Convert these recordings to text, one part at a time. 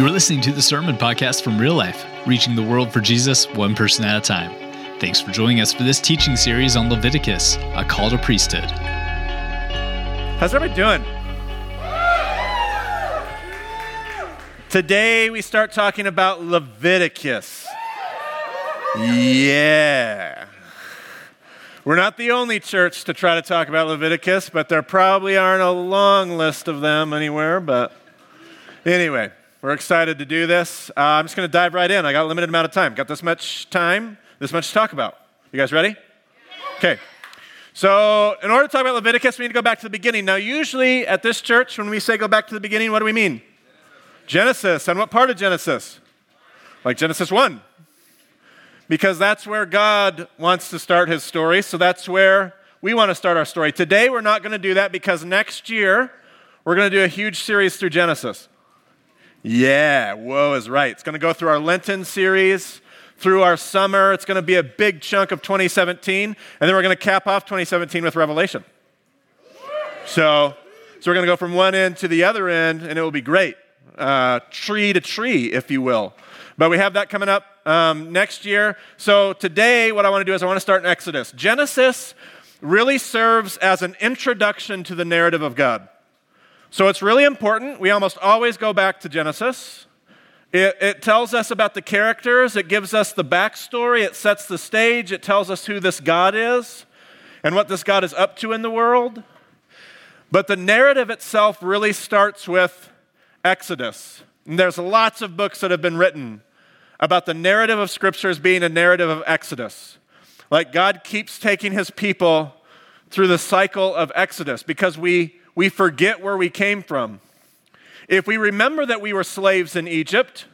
You are listening to the Sermon Podcast from Real Life, reaching the world for Jesus one person at a time. Thanks for joining us for this teaching series on Leviticus, a call to priesthood. How's everybody doing? Today we start talking about Leviticus. Yeah. We're not the only church to try to talk about Leviticus, but there probably aren't a long list of them anywhere, but anyway. We're excited to do this. I'm just going to dive right in. I got a limited amount of time. Got this much time, this much to talk about. You guys ready? Okay. So in order to talk about Leviticus, we need to go back to the beginning. Now, usually at this church, when we say go back to the beginning, what do we mean? Genesis. And what part of Genesis? Like Genesis 1. Because that's where God wants to start his story. So that's where we want to start our story. Today, we're not going to do that because next year, we're going to do a huge series through Genesis. Yeah, woe is right. It's going to go through our Lenten series, through our summer. It's going to be a big chunk of 2017, and then we're going to cap off 2017 with Revelation. So we're going to go from one end to the other end, and it will be great, tree to tree, if you will. But we have that coming up next year. So today, what I want to do is I want to start in Exodus. Genesis really serves as an introduction to the narrative of God. So it's really important. We almost always go back to Genesis. It tells us about the characters. It gives us the backstory. It sets the stage. It tells us who this God is and what this God is up to in the world. But the narrative itself really starts with Exodus. And there's lots of books that have been written about the narrative of Scriptures being a narrative of Exodus. Like God keeps taking his people through the cycle of Exodus because we forget where we came from. If we remember that we were slaves in Egypt,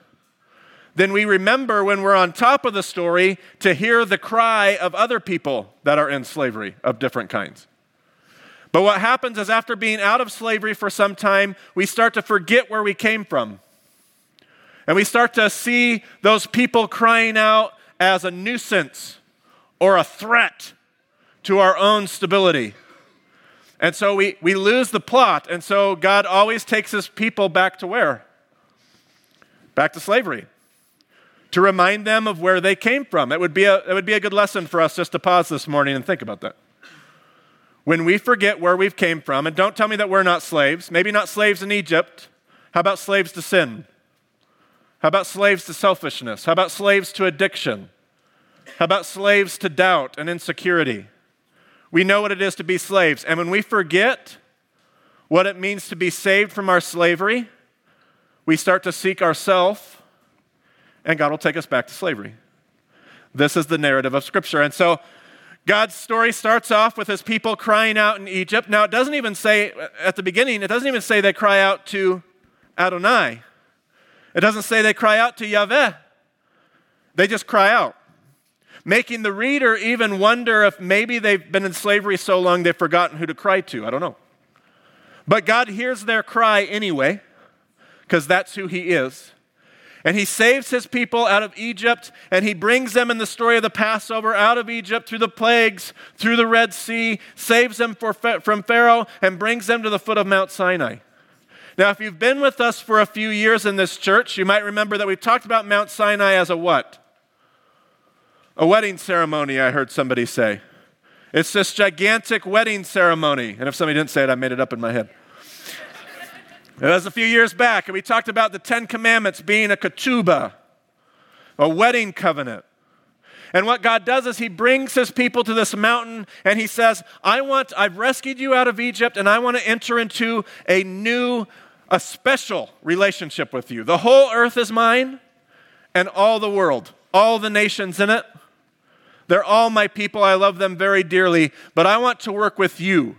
then we remember when we're on top of the story to hear the cry of other people that are in slavery of different kinds. But what happens is after being out of slavery for some time, we start to forget where we came from. And we start to see those people crying out as a nuisance or a threat to our own stability. And so we lose the plot, and so God always takes his people back to where? Back to slavery, to remind them of where they came from. It would be a good lesson for us just to pause this morning and think about that. When we forget where we've came from, and don't tell me that we're not slaves, maybe not slaves in Egypt. How about slaves to sin? How about slaves to selfishness? How about slaves to addiction? How about slaves to doubt and insecurity? We know what it is to be slaves. And when we forget what it means to be saved from our slavery, we start to seek ourselves, and God will take us back to slavery. This is the narrative of Scripture. And so God's story starts off with his people crying out in Egypt. Now, it doesn't even say at the beginning, it doesn't even say they cry out to Adonai. It doesn't say they cry out to Yahweh. They just cry out, making the reader even wonder if maybe they've been in slavery so long they've forgotten who to cry to. I don't know. But God hears their cry anyway, because that's who he is. And he saves his people out of Egypt, and he brings them in the story of the Passover out of Egypt through the plagues, through the Red Sea, saves them from Pharaoh, and brings them to the foot of Mount Sinai. Now, if you've been with us for a few years in this church, you might remember that we've talked about Mount Sinai as a what? A wedding ceremony, I heard somebody say. It's this gigantic wedding ceremony. And if somebody didn't say it, I made it up in my head. It was a few years back, and we talked about the Ten Commandments being a ketubah, a wedding covenant. And what God does is he brings his people to this mountain, and he says, I've rescued you out of Egypt, and I want to enter into a special relationship with you. The whole earth is mine, and all the world, all the nations in it. They're all my people. I love them very dearly, but I want to work with you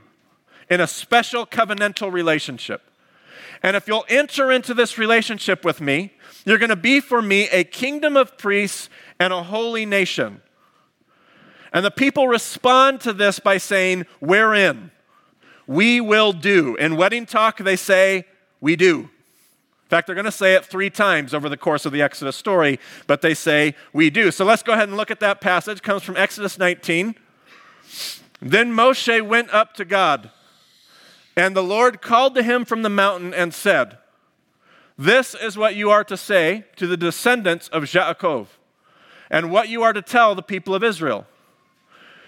in a special covenantal relationship. And if you'll enter into this relationship with me, you're going to be for me a kingdom of priests and a holy nation. And the people respond to this by saying, "We're in. We will do." In wedding talk, they say, "We do." In fact, they're going to say it 3 times over the course of the Exodus story, but they say, "We do." So let's go ahead and look at that passage. It comes from Exodus 19. Then Moshe went up to God, and the Lord called to him from the mountain and said, This is what you are to say to the descendants of Jacob, and what you are to tell the people of Israel.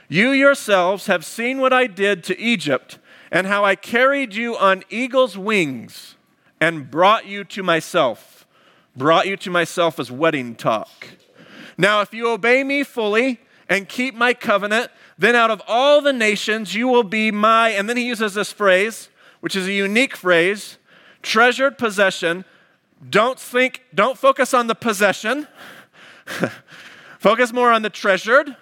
You yourselves have seen what I did to Egypt, and how I carried you on eagle's wings and brought you to myself as wedding talk. Now, if you obey me fully and keep my covenant, then out of all the nations you will be my, and then he uses this phrase, which is a unique phrase, treasured possession. Don't focus on the possession. Focus more on the treasured.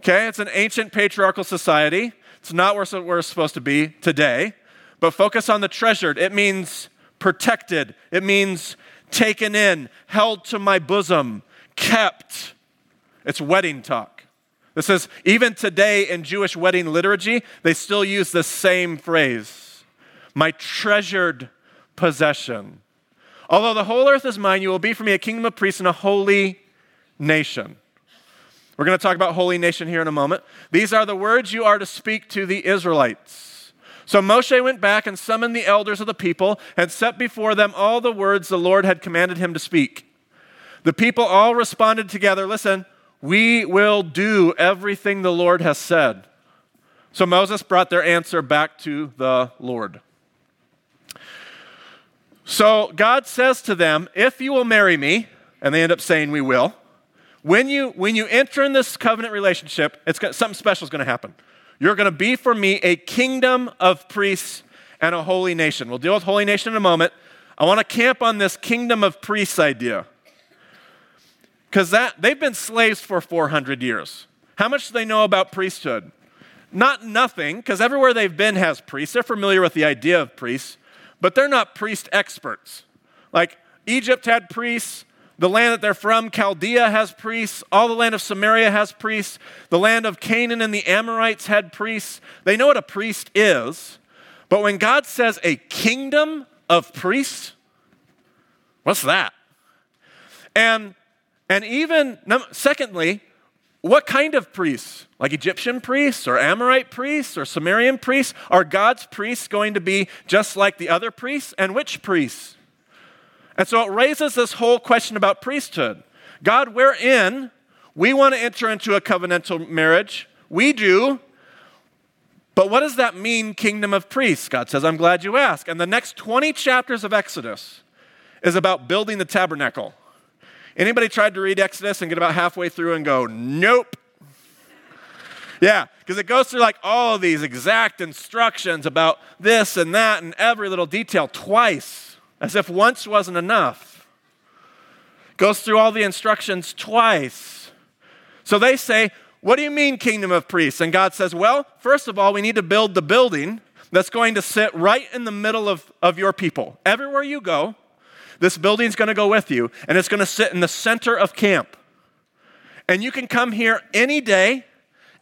Okay, it's an ancient patriarchal society. It's not where we're supposed to be today, but focus on the treasured. It means protected. It means taken in, held to my bosom, kept. It's wedding talk. This is, even today in Jewish wedding liturgy, they still use the same phrase, my treasured possession. Although the whole earth is mine, you will be for me a kingdom of priests and a holy nation. We're going to talk about holy nation here in a moment. These are the words you are to speak to the Israelites. So Moshe went back and summoned the elders of the people and set before them all the words the Lord had commanded him to speak. The people all responded together, listen, we will do everything the Lord has said. So Moses brought their answer back to the Lord. So God says to them, if you will marry me, and they end up saying we will, when you enter in this covenant relationship, something special is going to happen. You're going to be for me a kingdom of priests and a holy nation. We'll deal with holy nation in a moment. I want to camp on this kingdom of priests idea. Because they've been slaves for 400 years. How much do they know about priesthood? Not nothing, because everywhere they've been has priests. They're familiar with the idea of priests, but they're not priest experts. Like Egypt had priests. The land that they're from, Chaldea, has priests. All the land of Samaria has priests. The land of Canaan and the Amorites had priests. They know what a priest is, but when God says a kingdom of priests, what's that? And even, secondly, what kind of priests? Like Egyptian priests or Amorite priests or Samarian priests? Are God's priests going to be just like the other priests? And which priests? And so it raises this whole question about priesthood. God, we want to enter into a covenantal marriage. We do. But what does that mean, kingdom of priests? God says, I'm glad you asked. And the next 20 chapters of Exodus is about building the tabernacle. Anybody tried to read Exodus and get about halfway through and go, nope? Yeah, because it goes through like all of these exact instructions about this and that and every little detail twice. As if once wasn't enough. Goes through all the instructions twice. So they say, what do you mean, kingdom of priests? And God says, well, first of all, we need to build the building that's going to sit right in the middle of your people. Everywhere you go, this building's going to go with you, and it's going to sit in the center of camp. And you can come here any day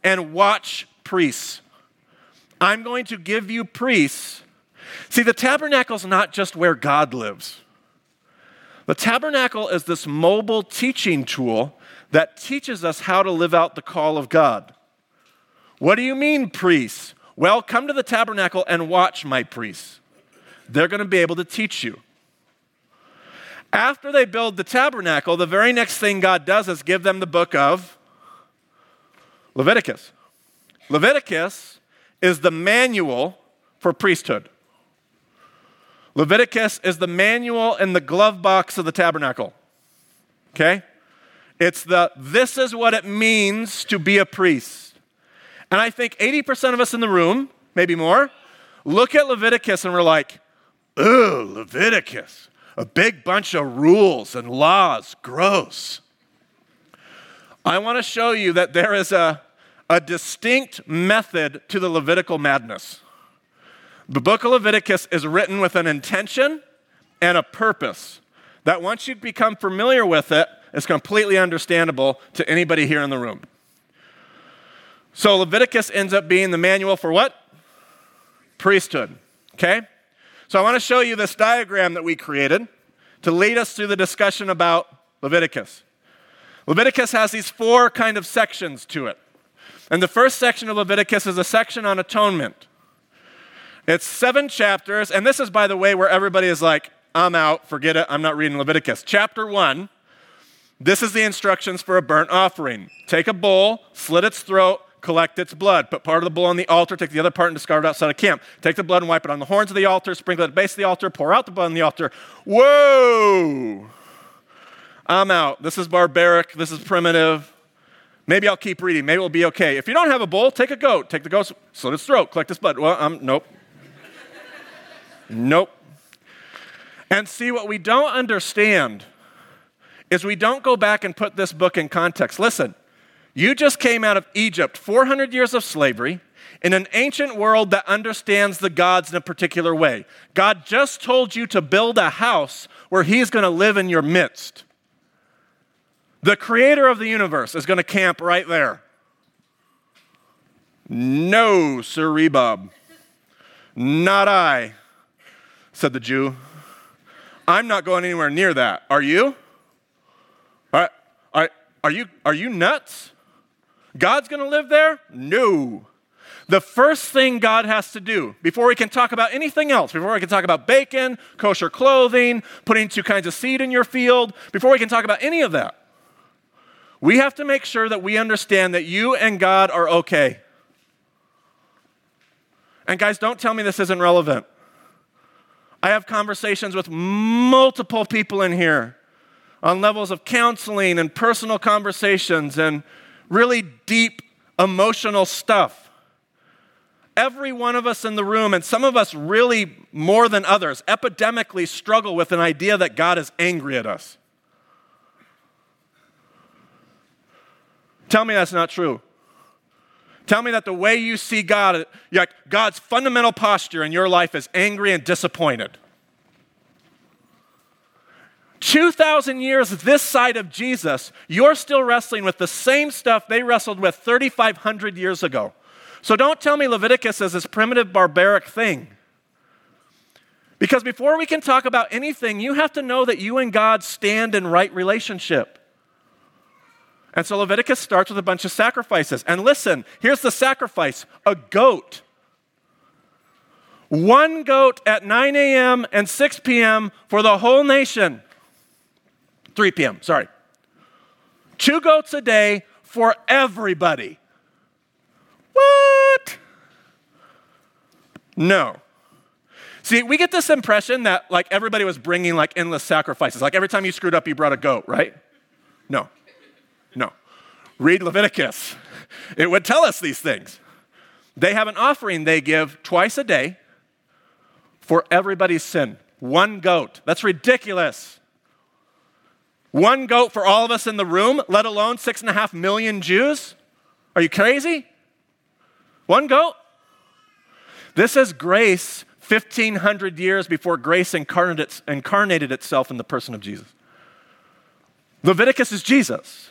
and watch priests. I'm going to give you priests. See, the tabernacle's not just where God lives. The tabernacle is this mobile teaching tool that teaches us how to live out the call of God. What do you mean, priests? Well, come to the tabernacle and watch my priests. They're going to be able to teach you. After they build the tabernacle, the very next thing God does is give them the book of Leviticus. Leviticus is the manual for priesthood. Leviticus is the manual in the glove box of the tabernacle, okay? This is what it means to be a priest. And I think 80% of us in the room, maybe more, look at Leviticus and we're like, ooh, Leviticus, a big bunch of rules and laws, gross. I want to show you that there is a distinct method to the Levitical madness. The book of Leviticus is written with an intention and a purpose that once you become familiar with it, it's completely understandable to anybody here in the room. So Leviticus ends up being the manual for what? Priesthood, okay? So I want to show you this diagram that we created to lead us through the discussion about Leviticus. Leviticus has these four kind of sections to it. And the first section of Leviticus is a section on atonement. It's 7 chapters, and this is, by the way, where everybody is like, I'm out, forget it, I'm not reading Leviticus. Chapter 1, this is the instructions for a burnt offering. Take a bull, slit its throat, collect its blood. Put part of the bull on the altar, take the other part and discard it outside of camp. Take the blood and wipe it on the horns of the altar, sprinkle it at the base of the altar, pour out the blood on the altar. Whoa! I'm out. This is barbaric. This is primitive. Maybe I'll keep reading. Maybe we'll be okay. If you don't have a bull, take a goat. Take the goat, slit its throat, collect its blood. Well, nope. Nope. And see, what we don't understand is we don't go back and put this book in context. Listen, you just came out of Egypt, 400 years of slavery, in an ancient world that understands the gods in a particular way. God just told you to build a house where he's going to live in your midst. The creator of the universe is going to camp right there. No, sir, Rebob. Not I, said the Jew. I'm not going anywhere near that. Are you? Are you nuts? God's going to live there? No. The first thing God has to do before we can talk about anything else, before we can talk about bacon, kosher clothing, putting 2 kinds of seed in your field, before we can talk about any of that, we have to make sure that we understand that you and God are okay. And guys, don't tell me this isn't relevant. I have conversations with multiple people in here on levels of counseling and personal conversations and really deep emotional stuff. Every one of us in the room, and some of us really more than others, epidemically struggle with an idea that God is angry at us. Tell me that's not true. Tell me that the way you see God, like God's fundamental posture in your life is angry and disappointed. 2,000 years this side of Jesus, you're still wrestling with the same stuff they wrestled with 3,500 years ago. So don't tell me Leviticus is this primitive, barbaric thing. Because before we can talk about anything, you have to know that you and God stand in right relationship. And so Leviticus starts with a bunch of sacrifices. And listen, here's the sacrifice, a goat. 1 goat at 9 a.m. and 6 p.m. for the whole nation. 3 p.m., sorry. 2 goats a day for everybody. What? No. See, we get this impression that like everybody was bringing like endless sacrifices. Like every time you screwed up, you brought a goat, right? No. No. Read Leviticus. It would tell us these things. They have an offering they give twice a day for everybody's sin. 1 goat. That's ridiculous. 1 goat for all of us in the room, let alone 6.5 million Jews. Are you crazy? 1 goat? This is grace 1,500 years before grace incarnated itself in the person of Jesus. Leviticus is Jesus.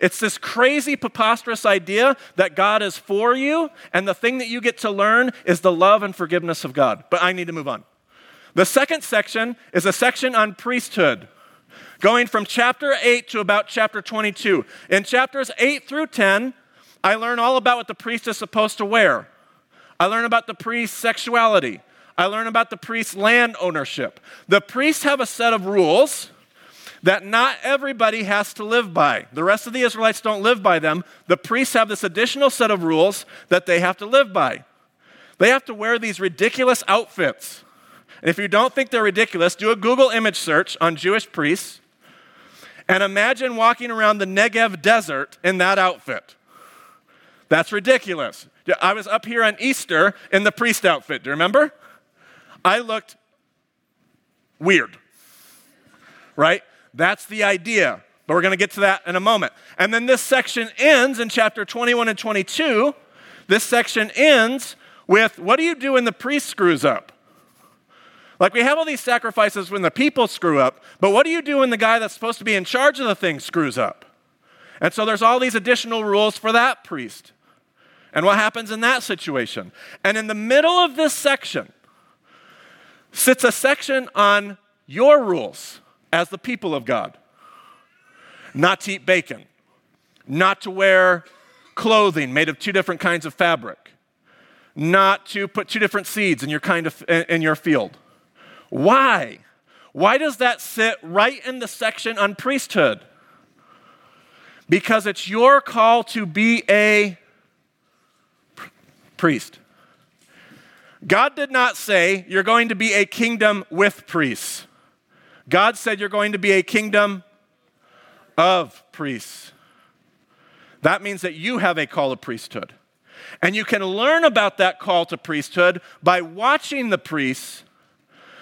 It's this crazy, preposterous idea that God is for you, and the thing that you get to learn is the love and forgiveness of God. But I need to move on. The second section is a section on priesthood, going from chapter 8 to about chapter 22. In chapters 8 through 10, I learn all about what the priest is supposed to wear. I learn about the priest's sexuality. I learn about the priest's land ownership. The priests have a set of rules that not everybody has to live by. The rest of the Israelites don't live by them. The priests have this additional set of rules that they have to live by. They have to wear these ridiculous outfits. And if you don't think they're ridiculous, do a Google image search on Jewish priests and imagine walking around the Negev desert in that outfit. That's ridiculous. I was up here on Easter in the priest outfit. Do you remember? I looked weird, right? That's the idea, but we're going to get to that in a moment. And then this section ends in chapter 21 and 22. This section ends with, what do you do when the priest screws up? Like we have all these sacrifices when the people screw up, but what do you do when the guy that's supposed to be in charge of the thing screws up? And so there's all these additional rules for that priest. And what happens in that situation? And in the middle of this section sits a section on your rules as the people of God. Not to eat bacon, not to wear clothing made of 2 different kinds of fabric, not to put 2 different seeds in your field. Why? Why does that sit right in the section on priesthood? Because it's your call to be a priest. God did not say you're going to be a kingdom with priests. God said you're going to be a kingdom of priests. That means that you have a call of priesthood. And you can learn about that call to priesthood by watching the priests.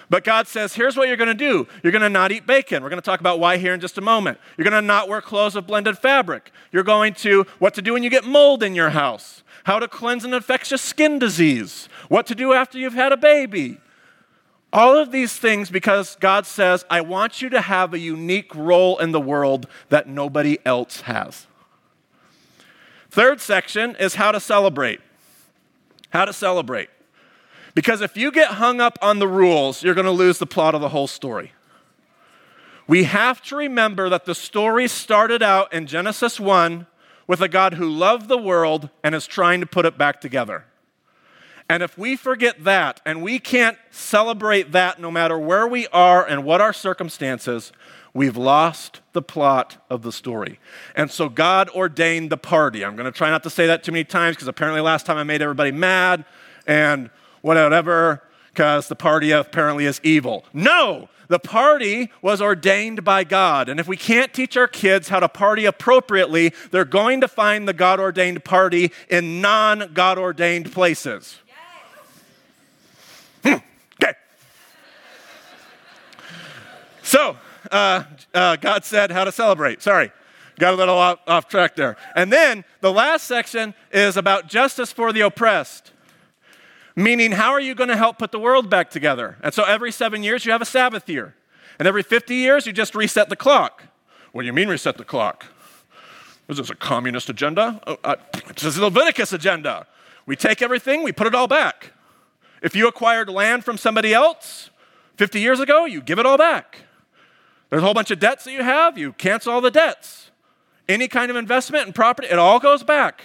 But God says, here's what you're going to do. You're going to not eat bacon. We're going to talk about why here in just a moment. You're going to not wear clothes of blended fabric. You're going to, what to do when you get mold in your house, how to cleanse an infectious skin disease, what to do after you've had a baby. All of these things because God says, I want you to have a unique role in the world that nobody else has. Third section is how to celebrate. How to celebrate. Because if you get hung up on the rules, you're going to lose the plot of the whole story. We have to remember that the story started out in Genesis 1 with a God who loved the world and is trying to put it back together. And if we forget that, and we can't celebrate that no matter where we are and what our circumstances, we've lost the plot of the story. And so God ordained the party. I'm going to try not to say that too many times because apparently last time I made everybody mad and whatever, because the party apparently is evil. No, the party was ordained by God. And if we can't teach our kids how to party appropriately, they're going to find the God-ordained party in non-God-ordained places. Yes. Okay. So, God said how to celebrate. Sorry. Got a little off track there. And then the last section is about justice for the oppressed. Meaning, how are you going to help put the world back together? And so every 7 years, you have a Sabbath year. And every 50 years, you just reset the clock. What do you mean reset the clock? Is this a communist agenda? This is a Leviticus agenda. We take everything, we put it all back. If you acquired land from somebody else 50 years ago, you give it all back. There's a whole bunch of debts that you have. You cancel all the debts. Any kind of investment in property, it all goes back.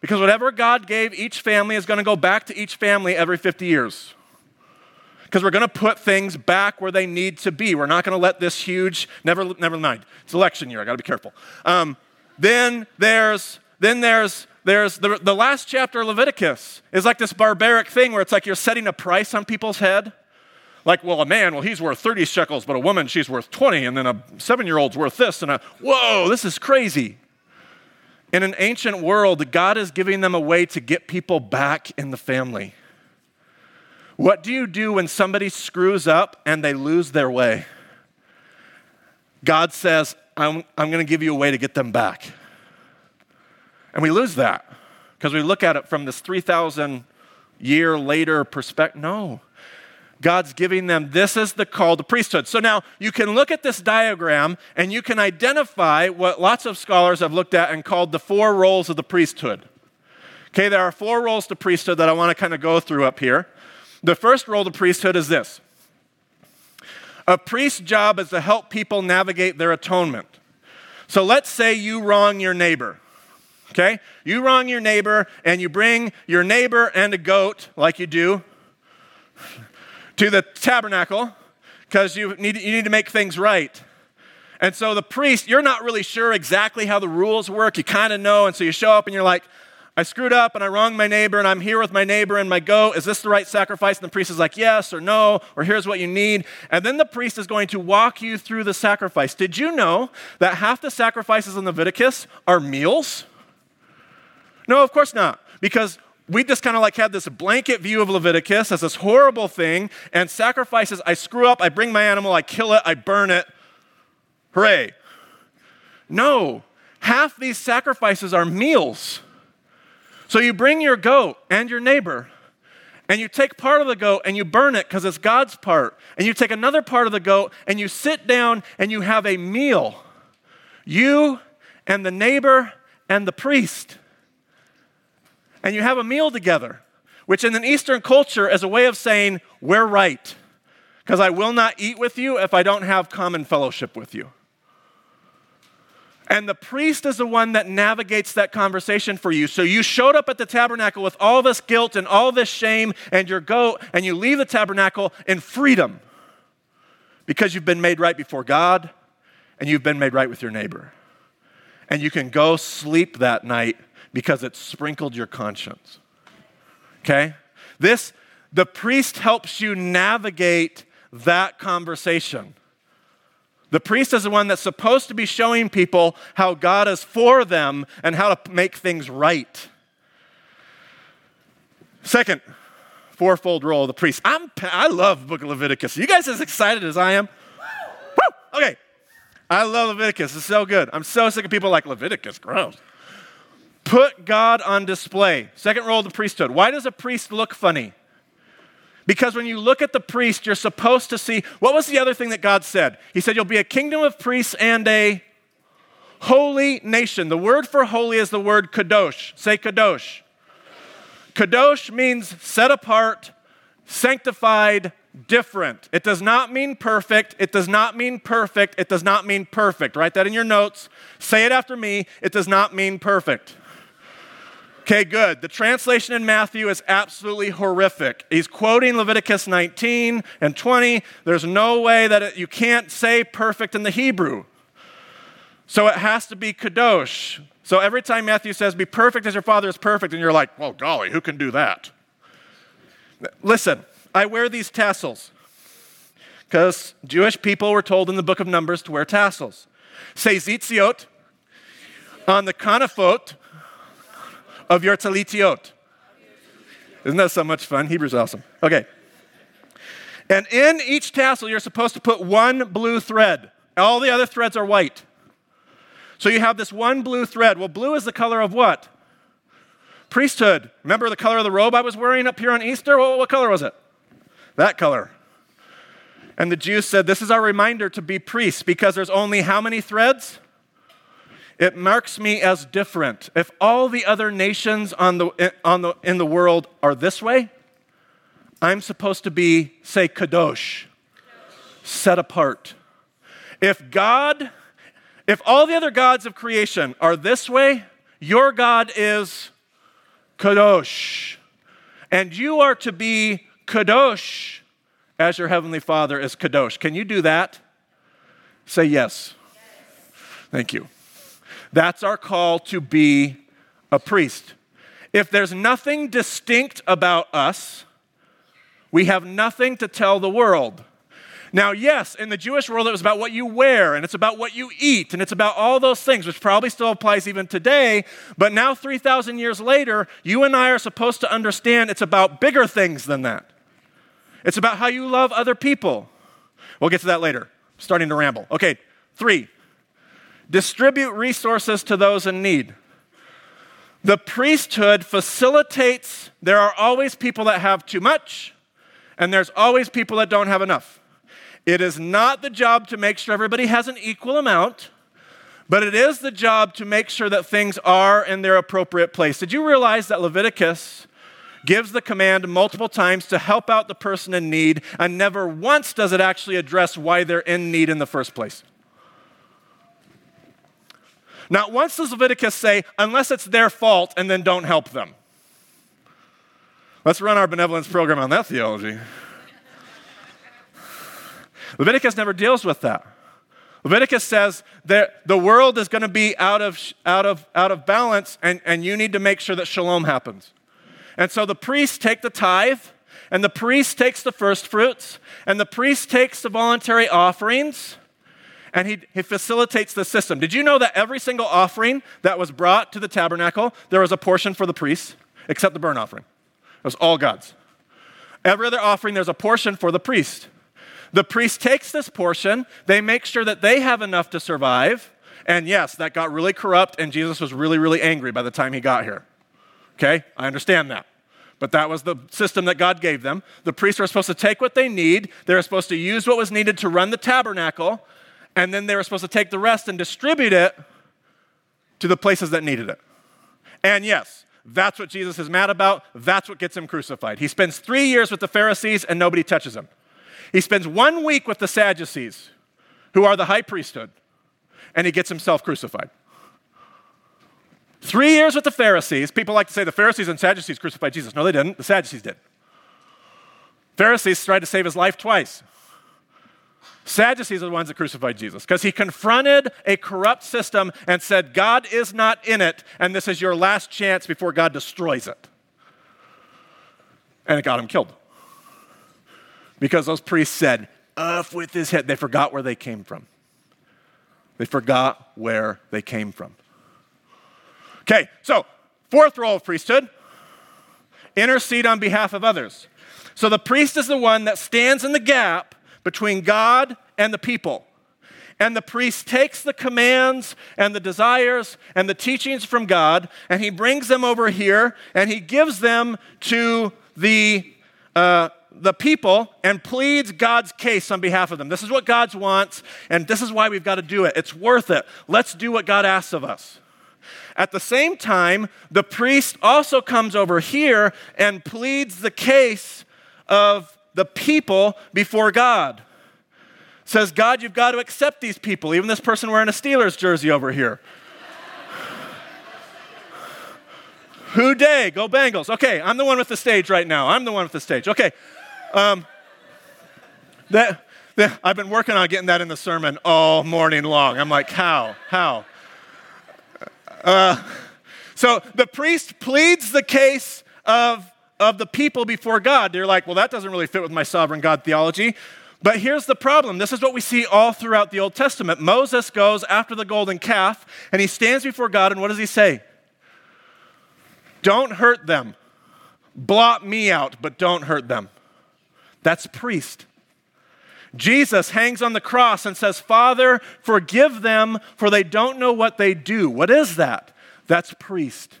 Because whatever God gave each family is going to go back to each family every 50 years. Because we're going to put things back where they need to be. We're not going to let this huge, never mind. It's election year. I got to be careful. Then there's the last chapter of Leviticus is like this barbaric thing where it's like you're setting a price on people's head. Like, well, a man, he's worth 30 shekels, but a woman, she's worth 20, and then a 7-year-old's worth this, and whoa, this is crazy. In an ancient world, God is giving them a way to get people back in the family. What do you do when somebody screws up and they lose their way? God says, I'm going to give you a way to get them back. And we lose that because we look at it from this 3,000 year later perspective. No, God's giving them, this is the call to priesthood. So now you can look at this diagram and you can identify what lots of scholars have looked at and called the four roles of the priesthood. Okay, there are four roles to priesthood that I want to kind of go through up here. The first role to priesthood is this. A priest's job is to help people navigate their atonement. So let's say you wrong your neighbor. Okay, you wrong your neighbor and you bring your neighbor and a goat like you do to the tabernacle because you need to make things right. And so the priest, you're not really sure exactly how the rules work. You kind of know, and so you show up and you're like, I screwed up and I wronged my neighbor and I'm here with my neighbor and my goat. Is this the right sacrifice? And the priest is like, yes or no, or here's what you need. And then the priest is going to walk you through the sacrifice. Did you know that half the sacrifices in Leviticus are meals? No, of course not, because we just kind of like had this blanket view of Leviticus as this horrible thing, and sacrifices, I screw up, I bring my animal, I kill it, I burn it. Hooray. No, half these sacrifices are meals. So you bring your goat and your neighbor, and you take part of the goat and you burn it because it's God's part, and you take another part of the goat and you sit down and you have a meal. You and the neighbor and the priest. And you have a meal together, which in an Eastern culture is a way of saying, we're right, because I will not eat with you if I don't have common fellowship with you. And the priest is the one that navigates that conversation for you. So you showed up at the tabernacle with all this guilt and all this shame and your goat, and you leave the tabernacle in freedom because you've been made right before God and you've been made right with your neighbor. And you can go sleep that night because it sprinkled your conscience. Okay? The priest helps you navigate that conversation. The priest is the one that's supposed to be showing people how God is for them and how to make things right. Second, fourfold role of the priest. I love the book of Leviticus. Are you guys as excited as I am? Woo! Okay. I love Leviticus. It's so good. I'm so sick of people like Leviticus. Gross. Put God on display. Second role of the priesthood. Why does a priest look funny? Because when you look at the priest, you're supposed to see, what was the other thing that God said? He said, you'll be a kingdom of priests and a holy nation. The word for holy is the word kadosh. Say kadosh. Kadosh means set apart, sanctified, different. It does not mean perfect. It does not mean perfect. It does not mean perfect. Write that in your notes. Say it after me. It does not mean perfect. Okay, good. The translation in Matthew is absolutely horrific. He's quoting Leviticus 19 and 20. There's no way that you can't say perfect in the Hebrew. So it has to be kadosh. So every time Matthew says, be perfect as your Father is perfect, and you're like, well, golly, who can do that? Listen, I wear these tassels because Jewish people were told in the book of Numbers to wear tassels. Say zitziot on the kanaphot of your teletiot. Isn't that so much fun? Hebrew's awesome. Okay. And in each tassel, you're supposed to put one blue thread. All the other threads are white. So you have this one blue thread. Well, blue is the color of what? Priesthood. Remember the color of the robe I was wearing up here on Easter? What color was it? That color. And the Jews said, this is our reminder to be priests because there's only how many threads? It marks me as different. If all the other nations in the world are this way, I'm supposed to be, say, kadosh, set apart. If all the other gods of creation are this way, your God is kadosh, and you are to be kadosh as your heavenly Father is kadosh. Can you do that? Say yes. Thank you. That's our call to be a priest. If there's nothing distinct about us, we have nothing to tell the world. Now, yes, in the Jewish world, it was about what you wear, and it's about what you eat, and it's about all those things, which probably still applies even today. But now, 3,000 years later, you and I are supposed to understand it's about bigger things than that. It's about how you love other people. We'll get to that later. I'm starting to ramble. Okay, 3. Distribute resources to those in need. The priesthood facilitates. There are always people that have too much, and there's always people that don't have enough. It is not the job to make sure everybody has an equal amount, but it is the job to make sure that things are in their appropriate place. Did you realize that Leviticus gives the command multiple times to help out the person in need, and never once does it actually address why they're in need in the first place? Not once does Leviticus say, unless it's their fault, and then don't help them. Let's run our benevolence program on that theology. Leviticus never deals with that. Leviticus says that the world is going to be out of balance, and you need to make sure that shalom happens. And so the priests take the tithe, and the priest takes the first fruits, and the priest takes the voluntary offerings, and he facilitates the system. Did you know that every single offering that was brought to the tabernacle, there was a portion for the priests, except the burnt offering? It was all God's. Every other offering, there's a portion for the priest. The priest takes this portion. They make sure that they have enough to survive. And yes, that got really corrupt, and Jesus was really, really angry by the time he got here. Okay? I understand that. But that was the system that God gave them. The priests were supposed to take what they need. They were supposed to use what was needed to run the tabernacle. And then they were supposed to take the rest and distribute it to the places that needed it. And yes, that's what Jesus is mad about. That's what gets him crucified. He spends 3 years with the Pharisees and nobody touches him. He spends 1 week with the Sadducees, who are the high priesthood, and he gets himself crucified. 3 years with the Pharisees. People like to say the Pharisees and Sadducees crucified Jesus. No, they didn't. The Sadducees did. Pharisees tried to save his life twice. Sadducees are the ones that crucified Jesus because he confronted a corrupt system and said, God is not in it, and this is your last chance before God destroys it. And it got him killed because those priests said, off with his head. They forgot where they came from. Okay, so fourth role of priesthood, intercede on behalf of others. So the priest is the one that stands in the gap between God and the people. And the priest takes the commands and the desires and the teachings from God, and he brings them over here, and he gives them to the people and pleads God's case on behalf of them. This is what God wants, and this is why we've got to do it. It's worth it. Let's do what God asks of us. At the same time, the priest also comes over here and pleads the case of the people before God. Says, God, you've got to accept these people, even this person wearing a Steelers jersey over here. Who day? Go Bengals. Okay, I'm the one with the stage right now. Okay. I've been working on getting that in the sermon all morning long. I'm like, how? So the priest pleads the case of the people before God. They're like, well, that doesn't really fit with my sovereign God theology. But here's the problem. This is what we see all throughout the Old Testament. Moses goes after the golden calf, and he stands before God, and what does he say? Don't hurt them. Blot me out, but don't hurt them. That's priest. Jesus hangs on the cross and says, Father, forgive them, for they don't know what they do. What is that? That's priest.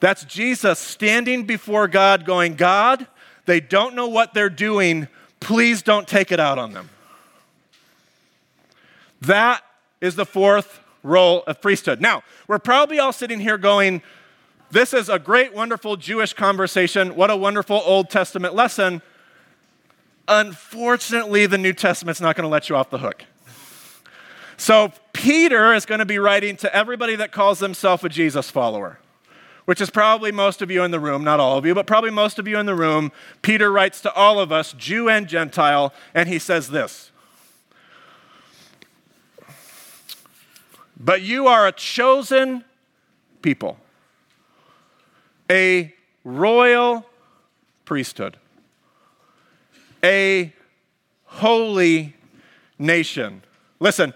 That's Jesus standing before God going, God, they don't know what they're doing. Please don't take it out on them. That is the fourth role of priesthood. Now, we're probably all sitting here going, this is a great, wonderful Jewish conversation. What a wonderful Old Testament lesson. Unfortunately, the New Testament's not going to let you off the hook. So Peter is going to be writing to everybody that calls themselves a Jesus follower, which is probably most of you in the room, not all of you, but probably most of you in the room. Peter writes to all of us, Jew and Gentile, and he says this, but you are a chosen people, a royal priesthood, a holy nation. Listen,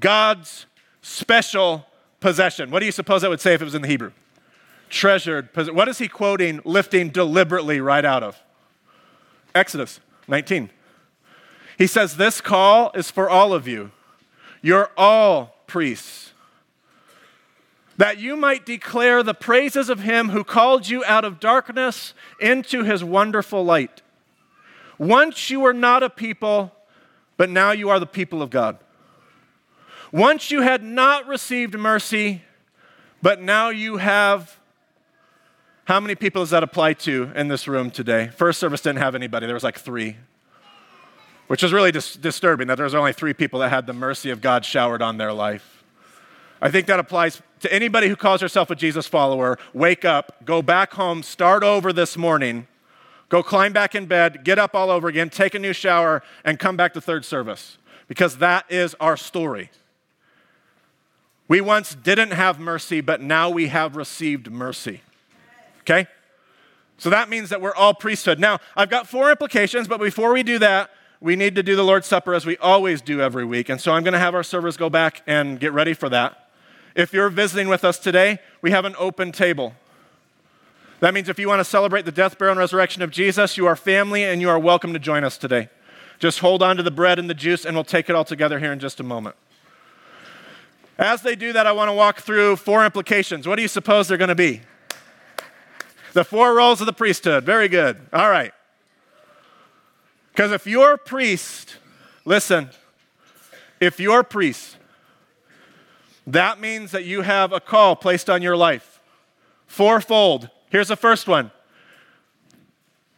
God's special possession. What do you suppose that would say if it was in the Hebrew? Treasured. What is he quoting, lifting deliberately right out of? Exodus 19. He says, this call is for all of you. You're all priests. That you might declare the praises of him who called you out of darkness into his wonderful light. Once you were not a people, but now you are the people of God. Once you had not received mercy, but now you have. How many people does that apply to in this room today? First service didn't have anybody. There was like 3, which is really disturbing that there was only 3 people that had the mercy of God showered on their life. I think that applies to anybody who calls herself a Jesus follower. Wake up, go back home, start over this morning. Go climb back in bed, get up all over again, take a new shower, and come back to third service. Because that is our story. We once didn't have mercy, but now we have received mercy. Okay? So that means that we're all priesthood. Now, I've got 4 implications, but before we do that, we need to do the Lord's Supper as we always do every week. And so I'm going to have our servers go back and get ready for that. If you're visiting with us today, we have an open table. That means if you want to celebrate the death, burial, and resurrection of Jesus, you are family and you are welcome to join us today. Just hold on to the bread and the juice and we'll take it all together here in just a moment. As they do that, I want to walk through 4 implications. What do you suppose they're going to be? The 4 roles of the priesthood. Very good. All right. Because if you're a priest, listen, if you're a priest, that means that you have a call placed on your life. 4-fold. Here's the first one.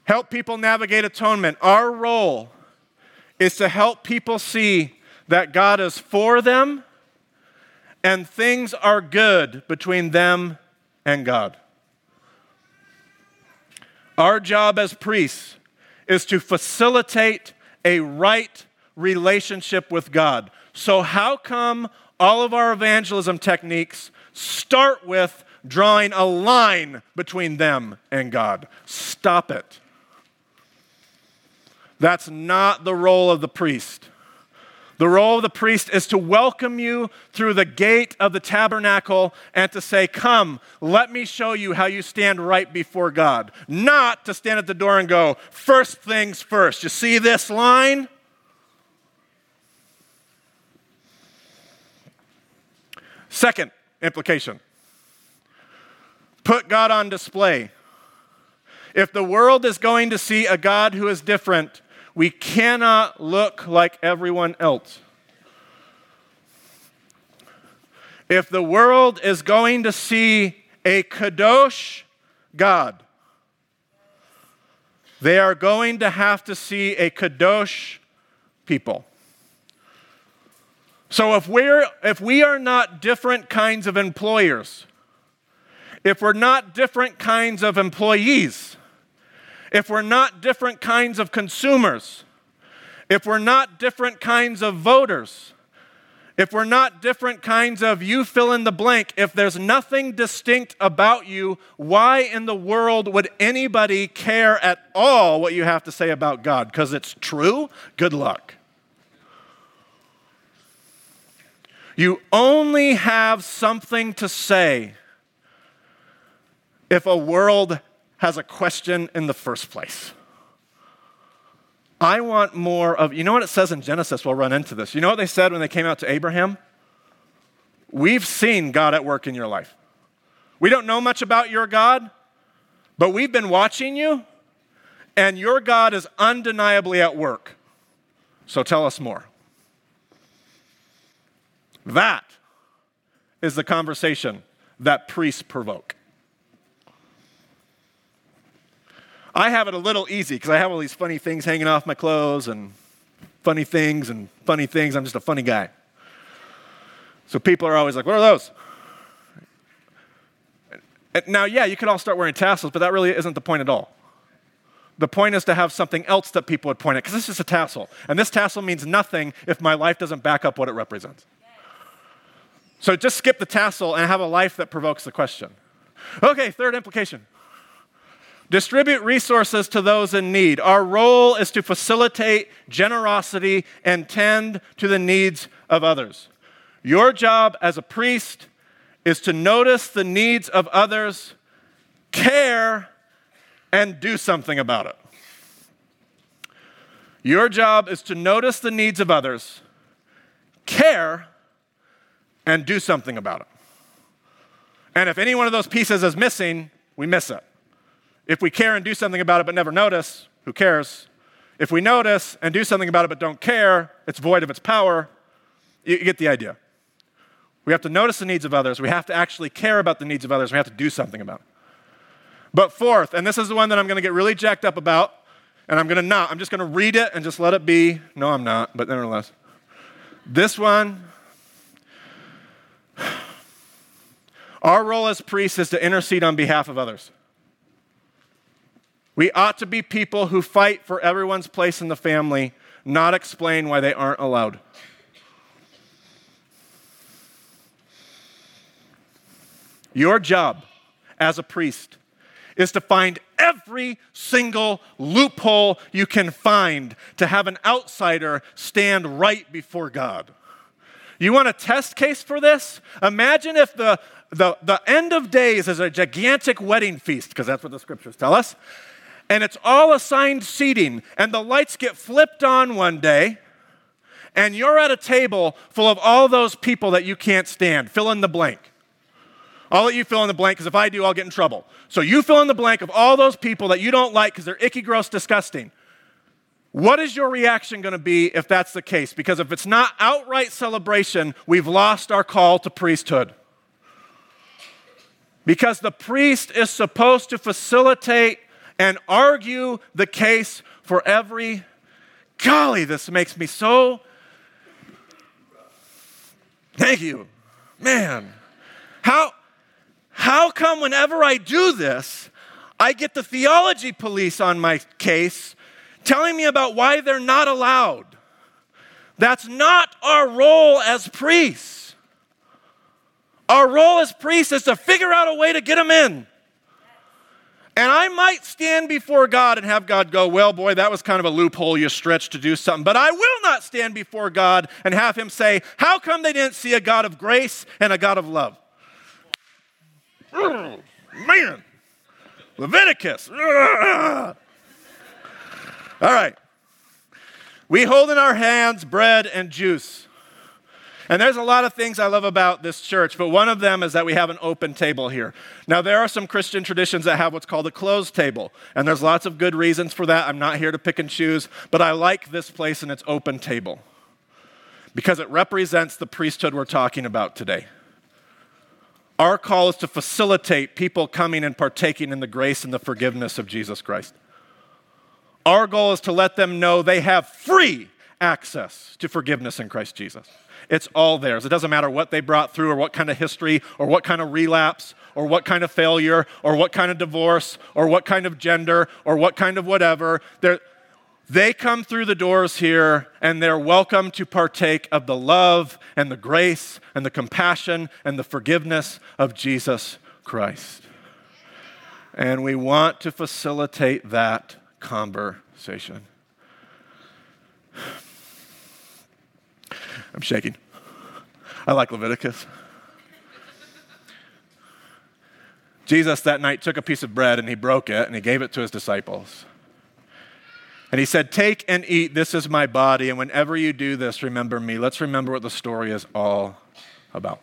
Help people navigate atonement. Our role is to help people see that God is for them and things are good between them and God. Our job as priests is to facilitate a right relationship with God. So how come all of our evangelism techniques start with drawing a line between them and God? Stop it. That's not the role of the priest. The role of the priest is to welcome you through the gate of the tabernacle and to say, come, let me show you how you stand right before God. Not to stand at the door and go, first things first. You see this line? Second implication, put God on display. If the world is going to see a God who is different, we cannot look like everyone else. If the world is going to see a kadosh God, they are going to have to see a kadosh people. So if we are not different kinds of employers, if we're not different kinds of employees, if we're not different kinds of consumers, if we're not different kinds of voters, if we're not different kinds of you fill in the blank, if there's nothing distinct about you, why in the world would anybody care at all what you have to say about God? Because it's true? Good luck. You only have something to say if a world has a question in the first place. I want more of, you know what it says in Genesis? We'll run into this. You know what they said when they came out to Abraham? We've seen God at work in your life. We don't know much about your God, but we've been watching you, and your God is undeniably at work. So tell us more. That is the conversation that priests provoke. I have it a little easy because I have all these funny things hanging off my clothes and funny things. I'm just a funny guy. So people are always like, what are those? Now, yeah, you could all start wearing tassels, but that really isn't the point at all. The point is to have something else that people would point at because this is a tassel. And this tassel means nothing if my life doesn't back up what it represents. So just skip the tassel and have a life that provokes the question. Okay, third implication. Distribute resources to those in need. Our role is to facilitate generosity and tend to the needs of others. Your job as a priest is to notice the needs of others, care, and do something about it. Your job is to notice the needs of others, care, and do something about it. And if any one of those pieces is missing, we miss it. If we care and do something about it but never notice, who cares? If we notice and do something about it but don't care, it's void of its power. You get the idea. We have to notice the needs of others. We have to actually care about the needs of others. We have to do something about it. But fourth, and this is the one that I'm going to get really jacked up about, and I'm just going to read it and just let it be. No, I'm not, but nevertheless. This one, our role as priests is to intercede on behalf of others. We ought to be people who fight for everyone's place in the family, not explain why they aren't allowed. Your job as a priest is to find every single loophole you can find to have an outsider stand right before God. You want a test case for this? Imagine if the end of days is a gigantic wedding feast, because that's what the scriptures tell us. And it's all assigned seating, and the lights get flipped on one day, and you're at a table full of all those people that you can't stand. Fill in the blank. I'll let you fill in the blank, because if I do, I'll get in trouble. So you fill in the blank of all those people that you don't like because they're icky, gross, disgusting. What is your reaction going to be if that's the case? Because if it's not outright celebration, we've lost our call to priesthood. Because the priest is supposed to facilitate and argue the case for every, golly, this makes me so, thank you, man. How come whenever I do this, I get the theology police on my case telling me about why they're not allowed? That's not our role as priests. Our role as priests is to figure out a way to get them in. And I might stand before God and have God go, well, boy, that was kind of a loophole you stretched to do something. But I will not stand before God and have him say, how come they didn't see a God of grace and a God of love? Man, Leviticus. All right. We hold in our hands bread and juice. And there's a lot of things I love about this church, but one of them is that we have an open table here. Now, there are some Christian traditions that have what's called a closed table, and there's lots of good reasons for that. I'm not here to pick and choose, but I like this place and its open table because it represents the priesthood we're talking about today. Our call is to facilitate people coming and partaking in the grace and the forgiveness of Jesus Christ. Our goal is to let them know they have free access to forgiveness in Christ Jesus. It's all theirs. It doesn't matter what they brought through or what kind of history or what kind of relapse or what kind of failure or what kind of divorce or what kind of gender or what kind of whatever. They come through the doors here and they're welcome to partake of the love and the grace and the compassion and the forgiveness of Jesus Christ. And we want to facilitate that conversation. I'm shaking. I like Leviticus. Jesus that night took a piece of bread and he broke it and he gave it to his disciples. And he said, take and eat, this is my body, and whenever you do this, remember me. Let's remember what the story is all about.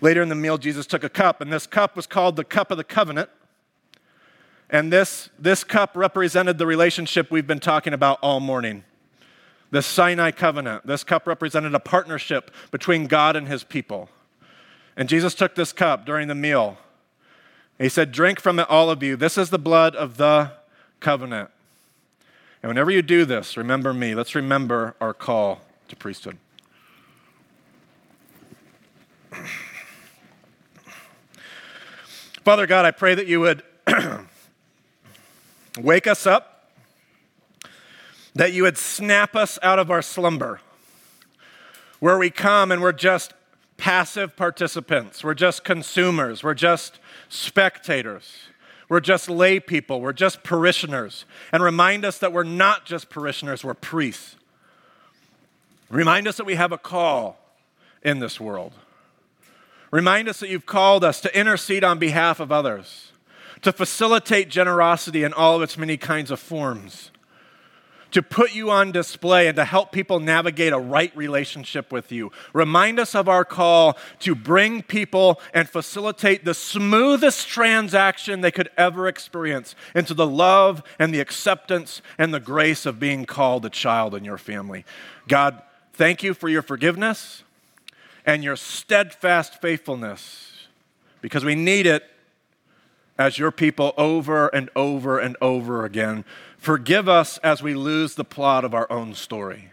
Later in the meal, Jesus took a cup, and this cup was called the cup of the covenant. And this cup represented the relationship we've been talking about all morning. The Sinai covenant. This cup represented a partnership between God and his people. And Jesus took this cup during the meal. He said, drink from it, all of you. This is the blood of the covenant. And whenever you do this, remember me. Let's remember our call to priesthood. Father God, I pray that you would wake us up, that you would snap us out of our slumber, where we come and we're just passive participants, we're just consumers, we're just spectators, we're just lay people, we're just parishioners, and remind us that we're not just parishioners, we're priests. Remind us that we have a call in this world. Remind us that you've called us to intercede on behalf of others, to facilitate generosity in all of its many kinds of forms, to put you on display and to help people navigate a right relationship with you. Remind us of our call to bring people and facilitate the smoothest transaction they could ever experience into the love and the acceptance and the grace of being called a child in your family. God, thank you for your forgiveness and your steadfast faithfulness, because we need it as your people over and over and over again. Forgive us as we lose the plot of our own story.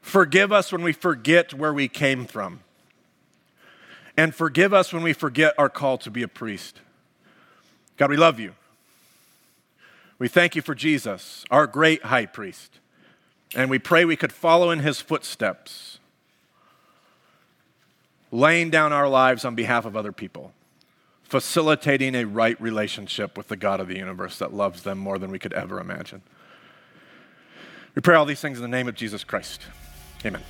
Forgive us when we forget where we came from. And forgive us when we forget our call to be a priest. God, we love you. We thank you for Jesus, our great high priest. And we pray we could follow in his footsteps, laying down our lives on behalf of other people, facilitating a right relationship with the God of the universe that loves them more than we could ever imagine. We pray all these things in the name of Jesus Christ. Amen.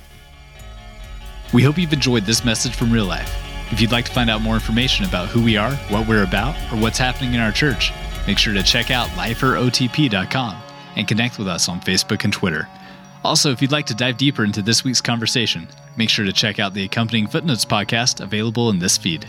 We hope you've enjoyed this message from Real Life. If you'd like to find out more information about who we are, what we're about, or what's happening in our church, make sure to check out liferotp.com and connect with us on Facebook and Twitter. Also, if you'd like to dive deeper into this week's conversation, make sure to check out the accompanying Footnotes podcast available in this feed.